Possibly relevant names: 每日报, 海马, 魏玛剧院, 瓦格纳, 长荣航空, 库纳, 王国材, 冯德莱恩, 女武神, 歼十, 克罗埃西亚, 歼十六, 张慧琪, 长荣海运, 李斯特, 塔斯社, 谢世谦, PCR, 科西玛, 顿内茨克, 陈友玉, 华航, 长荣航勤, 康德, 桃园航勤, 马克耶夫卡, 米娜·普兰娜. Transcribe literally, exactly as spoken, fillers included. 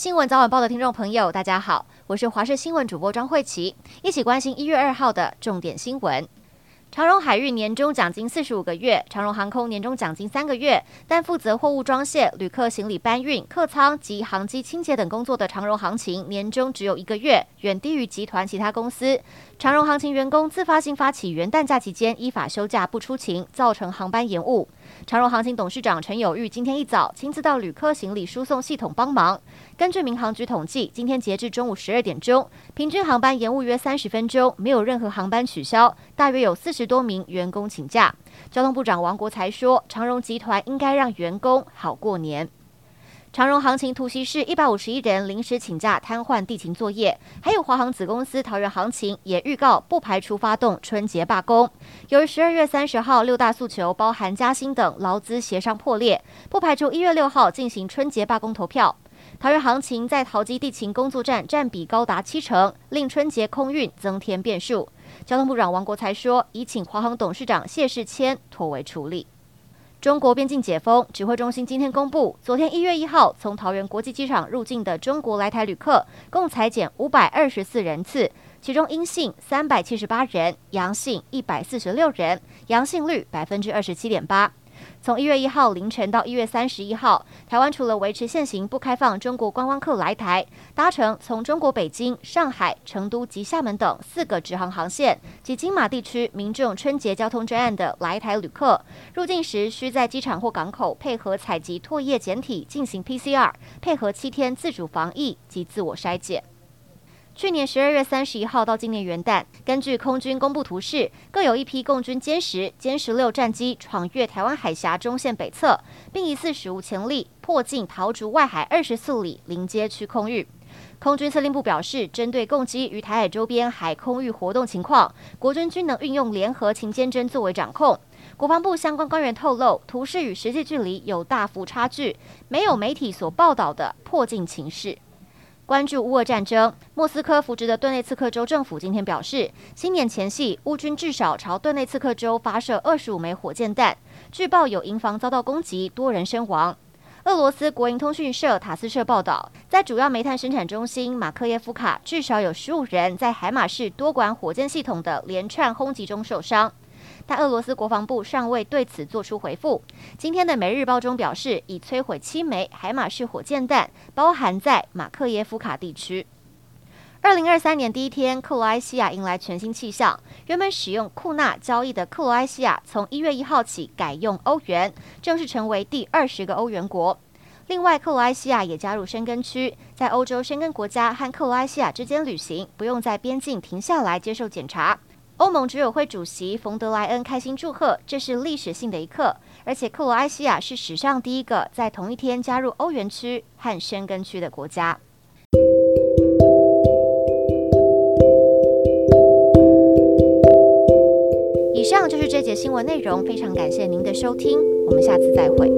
新闻早晚报的听众朋友，大家好，我是华视新闻主播张慧琪，一起关心一月二号的重点新闻。长荣海运年终奖金四十五个月，长荣航空年终奖金三个月，但负责货物装卸、旅客行李搬运、客舱及航机清洁等工作的长荣航勤年终只有一个月，远低于集团其他公司。长荣航勤员工自发性发起元旦假期间依法休假不出勤，造成航班延误。长荣航勤董事长陈友玉今天一早亲自到旅客行李输送系统帮忙。根据民航局统计，今天截至中午十二点钟，平均航班延误约三十分钟，没有任何航班取消，大约有四十多名员工请假。交通部长王国材说，长荣集团应该让员工好过年。长荣航勤突袭市一百五十一人临时请假瘫痪地勤作业，还有华航子公司桃园航勤也预告不排除发动春节罢工。由于十二月三十号六大诉求包含加薪等劳资协商破裂，不排除一月六号进行春节罢工投票。桃园航勤在桃机地勤工作站占比高达七成，令春节空运增添变数。交通部长王国材说，已请华航董事长谢世谦妥为处理。中国边境解封，指挥中心今天公布，昨天一月一号从桃园国际机场入境的中国来台旅客共裁减五百二十四人次，其中阴性三百七十八人，阳性一百四十六人，阳性率 百分之二十七点八。 从一月一号凌晨到一月三十一号，台湾除了维持现行不开放中国观光客来台，搭乘从中国北京、上海、成都及厦门等四个直航航线及金马地区民众春节交通专案的来台旅客，入境时需在机场或港口配合采集唾液检体进行 P C R， 配合七天自主防疫及自我筛检。去年十二月三十一号到今年元旦，根据空军公布图示，各有一批共军歼十、歼十六战机闯越台湾海峡中线北侧，并疑似史无前例迫近桃竹外海二十四里临街区空域。空军司令部表示，针对共机于台海周边海空域活动情况，国军均能运用联合勤监侦作为掌控。国防部相关官员透露，图示与实际距离有大幅差距，没有媒体所报道的迫近情势。关注乌俄战争，莫斯科扶植的顿内茨克州政府今天表示，新年前夕乌军至少朝顿内茨克州发射二十五枚火箭弹，据报有营房遭到攻击，多人身亡。俄罗斯国营通讯社塔斯社报道，在主要煤炭生产中心马克耶夫卡，至少有十五人在海马市多管火箭系统的连串轰击中受伤，但俄罗斯国防部尚未对此作出回复。今天的《每日报》中表示，已摧毁七枚海马式火箭弹，包含在马克耶夫卡地区。二零二三年第一天，克罗埃西亚迎来全新气象。原本使用库纳交易的克罗埃西亚，从一月一号起改用欧元，正式成为第二十个欧元国。另外，克罗埃西亚也加入申根区，在欧洲申根国家和克罗埃西亚之间旅行，不用在边境停下来接受检查。欧盟执委会主席冯德莱恩开心祝贺，这是历史性的一刻，而且克罗埃西亚是史上第一个在同一天加入欧元区和申根区的国家。以上就是这节新闻内容，非常感谢您的收听，我们下次再会。